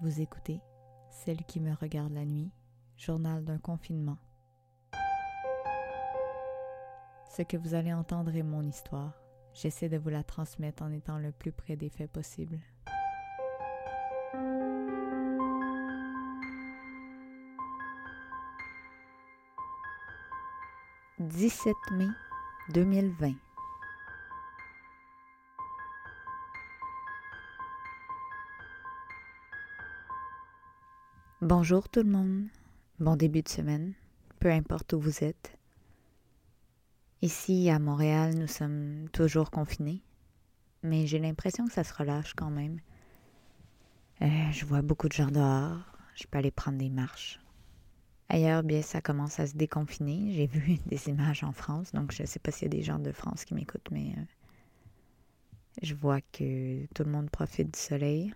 Vous écoutez « Celle qui me regarde la nuit », journal d'un confinement. Ce que vous allez entendre est mon histoire. J'essaie de vous la transmettre en étant le plus près des faits possible. « 17 mai 2020 » Bonjour tout le monde, bon début de semaine, peu importe où vous êtes. Ici à Montréal, nous sommes toujours confinés, mais j'ai l'impression que ça se relâche quand même. Je vois beaucoup de gens dehors, je peux aller prendre des marches. Ailleurs, bien, ça commence à se déconfiner, j'ai vu des images en France, donc je ne sais pas s'il y a des gens de France qui m'écoutent, mais je vois que tout le monde profite du soleil.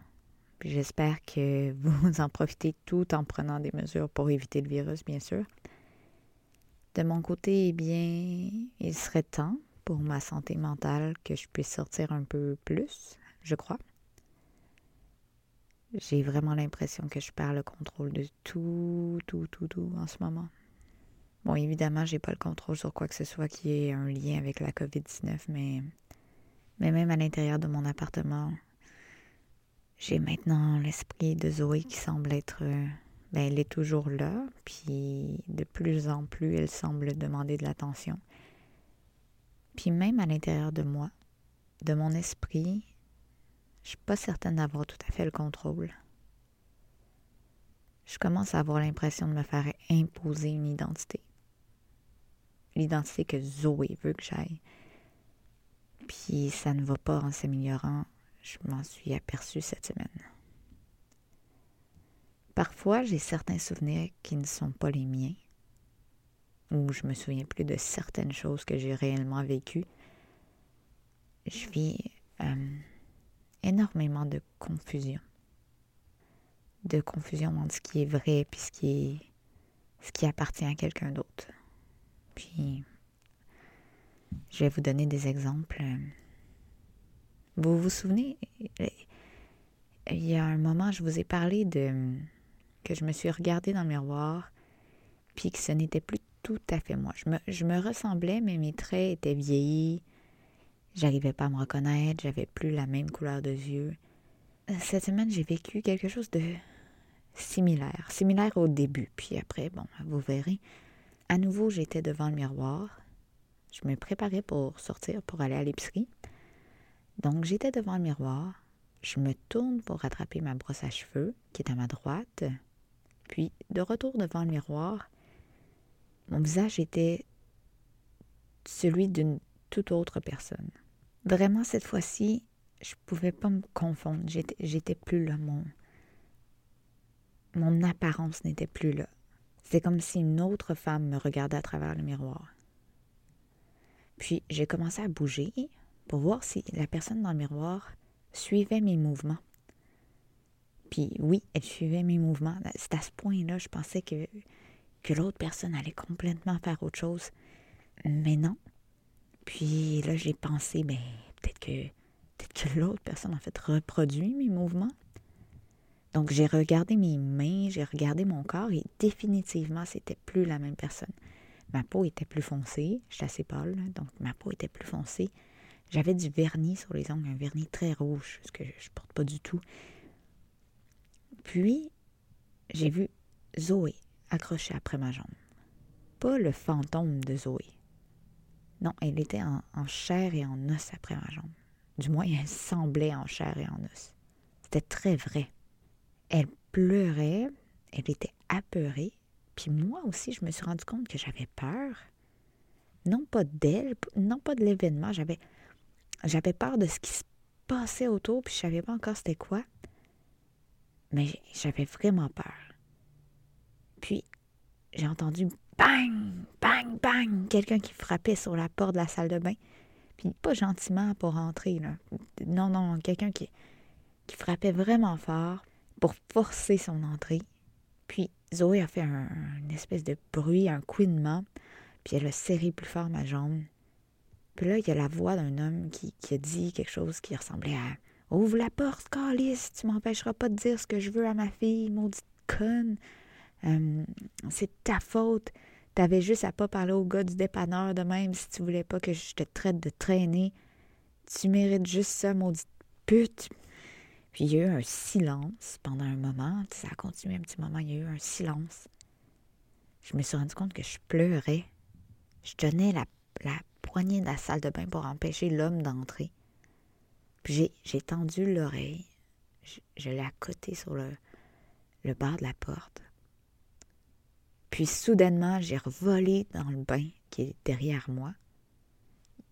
Puis j'espère que vous en profitez tout en prenant des mesures pour éviter le virus, bien sûr. De mon côté, eh bien, il serait temps pour ma santé mentale que je puisse sortir un peu plus, je crois. J'ai vraiment l'impression que je perds le contrôle de tout en ce moment. Bon, évidemment, j'ai pas le contrôle sur quoi que ce soit qui ait un lien avec la COVID-19, mais même à l'intérieur de mon appartement... J'ai maintenant l'esprit de Zoé qui semble être... elle est toujours là, puis de plus en plus, elle semble demander de l'attention. Puis même à l'intérieur de moi, de mon esprit, je suis pas certaine d'avoir tout à fait le contrôle. Je commence à avoir l'impression de me faire imposer une identité. L'identité que Zoé veut que j'aille. Puis ça ne va pas en s'améliorant. Je m'en suis aperçue cette semaine. Parfois, j'ai certains souvenirs qui ne sont pas les miens, ou je me souviens plus de certaines choses que j'ai réellement vécues. Je vis énormément de confusion. De confusion entre ce qui est vrai et ce qui appartient à quelqu'un d'autre. Puis, je vais vous donner des exemples... Vous vous souvenez, il y a un moment, je vous ai parlé que je me suis regardée dans le miroir, puis que ce n'était plus tout à fait moi. Je me ressemblais, mais mes traits étaient vieillis. J'arrivais pas à me reconnaître, j'avais plus la même couleur de yeux. Cette semaine, j'ai vécu quelque chose de similaire au début, puis après, bon, vous verrez. À nouveau, j'étais devant le miroir. Je me préparais pour sortir, pour aller à l'épicerie. Donc, j'étais devant le miroir, je me tourne pour rattraper ma brosse à cheveux qui est à ma droite, puis de retour devant le miroir, mon visage était celui d'une toute autre personne. Vraiment, cette fois-ci, je pouvais pas me confondre, j'étais plus là, mon apparence n'était plus là. C'était comme si une autre femme me regardait à travers le miroir. Puis, j'ai commencé à bouger... pour voir si la personne dans le miroir suivait mes mouvements. Puis oui, elle suivait mes mouvements. C'est à ce point-là, je pensais que l'autre personne allait complètement faire autre chose. Mais non. Puis là, j'ai pensé, peut-être que l'autre personne, en fait, reproduit mes mouvements. Donc, j'ai regardé mes mains, j'ai regardé mon corps et définitivement, c'était plus la même personne. Ma peau était plus foncée. J'étais assez pâle, donc ma peau était plus foncée. J'avais du vernis sur les ongles, un vernis très rouge, ce que je porte pas du tout. Puis, j'ai vu Zoé accrochée après ma jambe. Pas le fantôme de Zoé. Non, elle était en chair et en os après ma jambe. Du moins, elle semblait en chair et en os. C'était très vrai. Elle pleurait, elle était apeurée. Puis moi aussi, je me suis rendu compte que j'avais peur. Non pas d'elle, non pas de l'événement, J'avais peur de ce qui se passait autour, puis je savais pas encore c'était quoi. Mais j'avais vraiment peur. Puis, j'ai entendu bang, bang, bang, quelqu'un qui frappait sur la porte de la salle de bain. Puis pas gentiment pour entrer, là. Non, quelqu'un qui frappait vraiment fort pour forcer son entrée. Puis Zoé a fait une espèce de bruit, un couinement, puis elle a serré plus fort ma jambe. Puis là, il y a la voix d'un homme qui a dit quelque chose qui ressemblait « Ouvre la porte, calisse, tu m'empêcheras pas de dire ce que je veux à ma fille, maudite conne. C'est ta faute. T'avais juste à pas parler au gars du dépanneur de même si tu voulais pas que je te traite de traînée. Tu mérites juste ça, maudite pute. » Puis il y a eu un silence pendant un moment. Ça a continué un petit moment, il y a eu un silence. Je me suis rendu compte que je pleurais. Je tenais la poignée de la salle de bain pour empêcher l'homme d'entrer. Puis j'ai tendu l'oreille. Je l'ai accottée sur le bord de la porte. Puis soudainement, j'ai revolé dans le bain qui est derrière moi.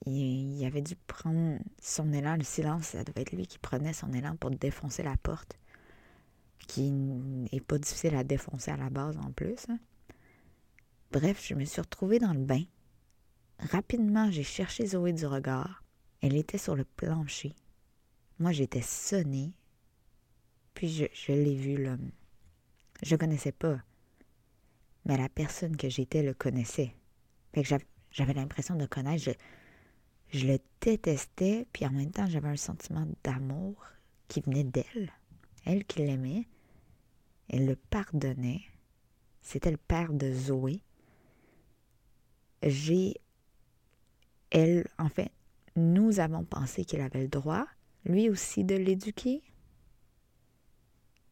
Il avait dû prendre son élan, le silence, ça devait être lui qui prenait son élan pour défoncer la porte, qui n'est pas difficile à défoncer à la base en plus. Bref, je me suis retrouvée dans le bain. Rapidement, j'ai cherché Zoé du regard. Elle était sur le plancher. Moi, j'étais sonnée, puis je l'ai vu, l'homme. Je ne connaissais pas, mais la personne que j'étais le connaissait. Fait que j'avais l'impression de connaître. Je le détestais, puis en même temps, j'avais un sentiment d'amour qui venait d'elle. Elle qui l'aimait, elle le pardonnait. C'était le père de Zoé. Nous avons pensé qu'il avait le droit, lui aussi, de l'éduquer.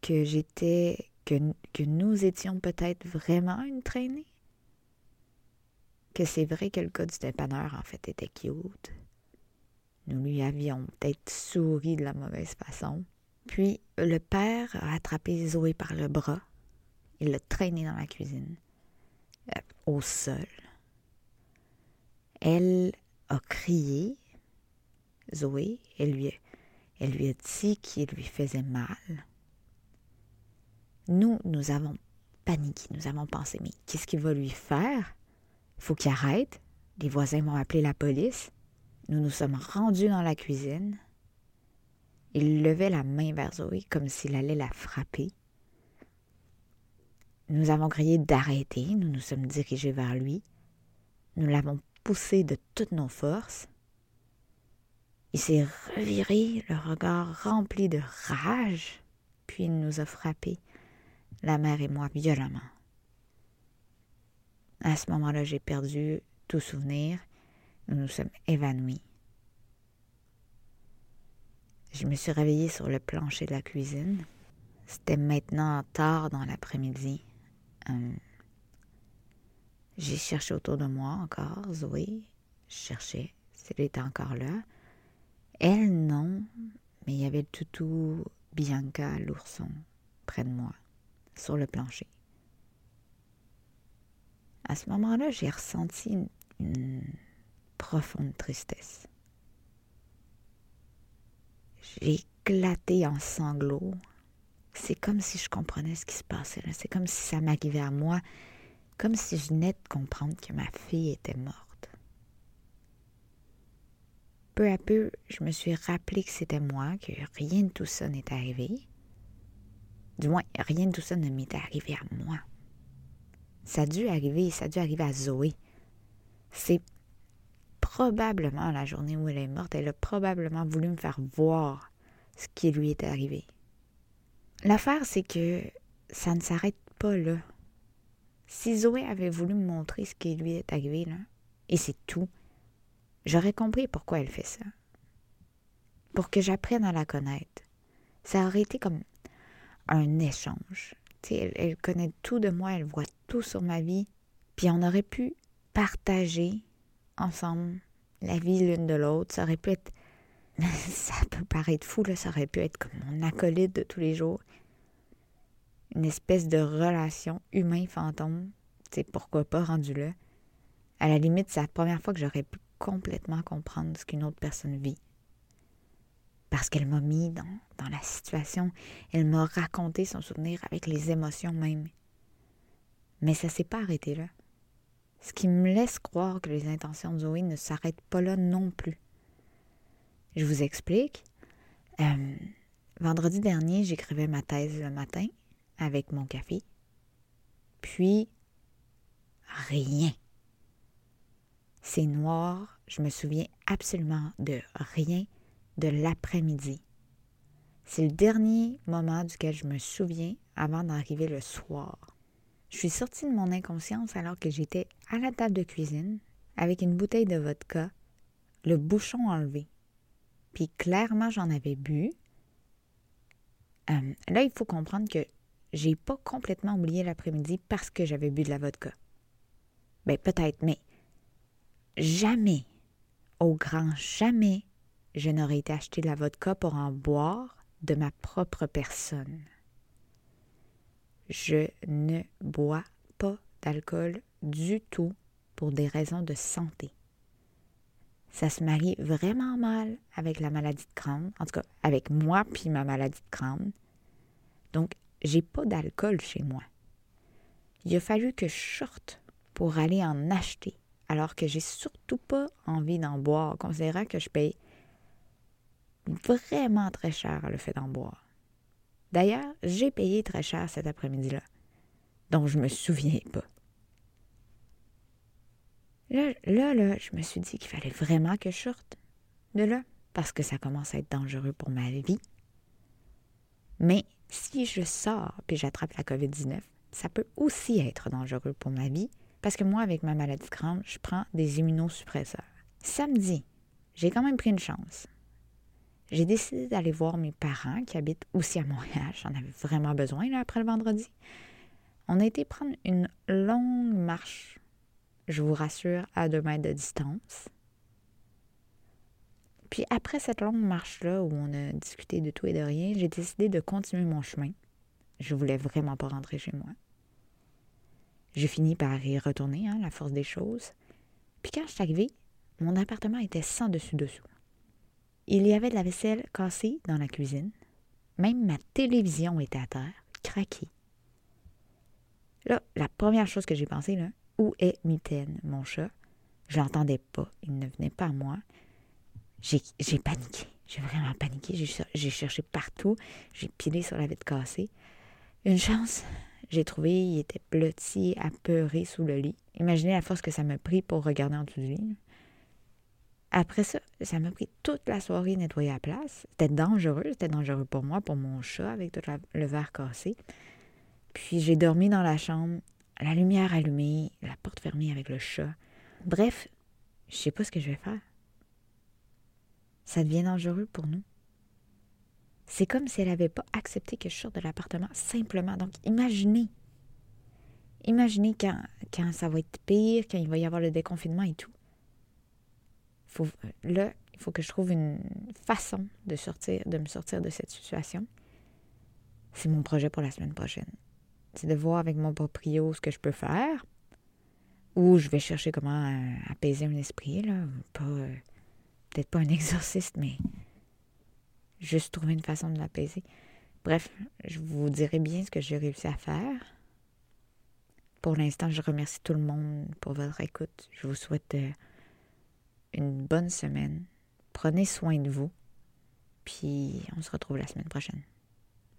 Que nous étions peut-être vraiment une traînée. Que c'est vrai que le gars du dépanneur, en fait, était cute. Nous lui avions peut-être souri de la mauvaise façon. Puis, le père a attrapé Zoé par le bras. Il l'a traînée dans la cuisine, au sol. Elle a crié, Zoé, elle lui a dit qu'il lui faisait mal. Nous avons paniqué, nous avons pensé, mais qu'est-ce qu'il va lui faire? Faut qu'il arrête. Les voisins m'ont appelé la police. Nous nous sommes rendus dans la cuisine. Il levait la main vers Zoé comme s'il allait la frapper. Nous avons crié d'arrêter. Nous nous sommes dirigés vers lui. Nous l'avons poussé de toutes nos forces. Il s'est reviré, le regard rempli de rage. Puis il nous a frappés, la mère et moi, violemment. À ce moment-là, j'ai perdu tout souvenir. Nous nous sommes évanouis. Je me suis réveillée sur le plancher de la cuisine. C'était maintenant tard dans l'après-midi. J'ai cherché autour de moi encore, Zoé. Je cherchais s'il était encore là. Elle, non, mais il y avait le toutou Bianca, l'ourson, près de moi, sur le plancher. À ce moment-là, j'ai ressenti une profonde tristesse. J'ai éclaté en sanglots. C'est comme si je comprenais ce qui se passait là. C'est comme si ça m'arrivait à moi, comme si je venais de comprendre que ma fille était morte. Peu à peu, je me suis rappelé que c'était moi, que rien de tout ça n'est arrivé. Du moins, rien de tout ça ne m'était arrivé à moi. Ça a dû arriver à Zoé. C'est probablement la journée où elle est morte, elle a probablement voulu me faire voir ce qui lui est arrivé. L'affaire, c'est que ça ne s'arrête pas là. Si Zoé avait voulu me montrer ce qui lui est arrivé, là, et c'est tout, j'aurais compris pourquoi elle fait ça. Pour que j'apprenne à la connaître. Ça aurait été comme un échange. Elle connaît tout de moi, elle voit tout sur ma vie. Puis on aurait pu partager ensemble la vie l'une de l'autre. Ça aurait pu être... Ça peut paraître fou, là. Ça aurait pu être comme mon acolyte de tous les jours. Une espèce de relation humain-fantôme. Pourquoi pas rendu là. À la limite, c'est la première fois que j'aurais pu complètement comprendre ce qu'une autre personne vit. Parce qu'elle m'a mis dans la situation. Elle m'a raconté son souvenir avec les émotions même. Mais ça ne s'est pas arrêté là. Ce qui me laisse croire que les intentions de Zoé ne s'arrêtent pas là non plus. Je vous explique. Vendredi dernier, j'écrivais ma thèse le matin avec mon café. Puis, rien. C'est noir. Je me souviens absolument de rien de l'après-midi. C'est le dernier moment duquel je me souviens avant d'arriver le soir. Je suis sortie de mon inconscience alors que j'étais à la table de cuisine avec une bouteille de vodka, le bouchon enlevé. Puis clairement, j'en avais bu. Là, il faut comprendre que j'ai pas complètement oublié l'après-midi parce que j'avais bu de la vodka. Ben peut-être, mais jamais, au grand jamais, je n'aurais été acheter de la vodka pour en boire de ma propre personne. Je ne bois pas d'alcool du tout pour des raisons de santé. Ça se marie vraiment mal avec la maladie de Crohn, en tout cas avec moi puis ma maladie de Crohn. Donc, j'ai pas d'alcool chez moi. Il a fallu que je sorte pour aller en acheter, alors que j'ai surtout pas envie d'en boire, considérant que je paye vraiment très cher le fait d'en boire. D'ailleurs, j'ai payé très cher cet après-midi-là, dont je me souviens pas. Là, je me suis dit qu'il fallait vraiment que je sorte de là, parce que ça commence à être dangereux pour ma vie. Mais si je sors puis j'attrape la COVID-19, ça peut aussi être dangereux pour ma vie, parce que moi, avec ma maladie de Crohn, je prends des immunosuppresseurs. Samedi, j'ai quand même pris une chance. J'ai décidé d'aller voir mes parents qui habitent aussi à Montréal. J'en avais vraiment besoin là, après le vendredi. On a été prendre une longue marche, je vous rassure, à 2 mètres de distance. Puis après cette longue marche-là où on a discuté de tout et de rien, j'ai décidé de continuer mon chemin. Je voulais vraiment pas rentrer chez moi. J'ai fini par y retourner, la force des choses. Puis quand je suis arrivée, mon appartement était sans dessus-dessous. Il y avait de la vaisselle cassée dans la cuisine. Même ma télévision était à terre, craquée. Là, la première chose que j'ai pensée, là, où est Mitaine, mon chat? Je l'entendais pas, il ne venait pas à moi. J'ai paniqué, j'ai vraiment paniqué, j'ai cherché partout, j'ai pilé sur la vitre cassée. Une chance, j'ai trouvé, il était blotti, apeuré sous le lit. Imaginez la force que ça m'a pris pour regarder en dessous du lit. Après ça, ça m'a pris toute la soirée nettoyer la place. C'était dangereux pour moi, pour mon chat, avec tout le verre cassé. Puis j'ai dormi dans la chambre, la lumière allumée, la porte fermée avec le chat. Bref, je sais pas ce que je vais faire. Ça devient dangereux pour nous. C'est comme si elle n'avait pas accepté que je sorte de l'appartement simplement. Donc imaginez quand ça va être pire, quand il va y avoir le déconfinement et tout. Il faut que je trouve une façon de me sortir de cette situation. C'est mon projet pour la semaine prochaine. C'est de voir avec mon proprio ce que je peux faire. Ou je vais chercher comment apaiser mon esprit. Peut-être pas un exorciste, mais juste trouver une façon de l'apaiser. Bref, je vous dirai bien ce que j'ai réussi à faire. Pour l'instant, je remercie tout le monde pour votre écoute. Je vous souhaite une bonne semaine. Prenez soin de vous. Puis on se retrouve la semaine prochaine.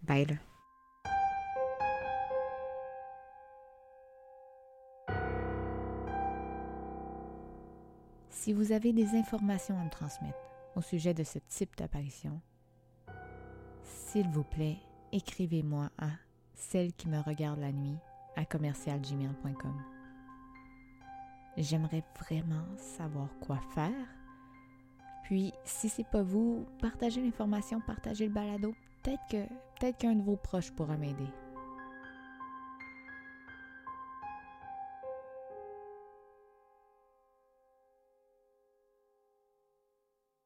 Bye là. Si vous avez des informations à me transmettre au sujet de ce type d'apparition, s'il vous plaît, écrivez-moi à Celle qui me regarde la nuit @commercial.gmail.com. J'aimerais vraiment savoir quoi faire. Puis, si c'est pas vous, partagez l'information, partagez le balado. Peut-être qu'un de vos proches pourra m'aider.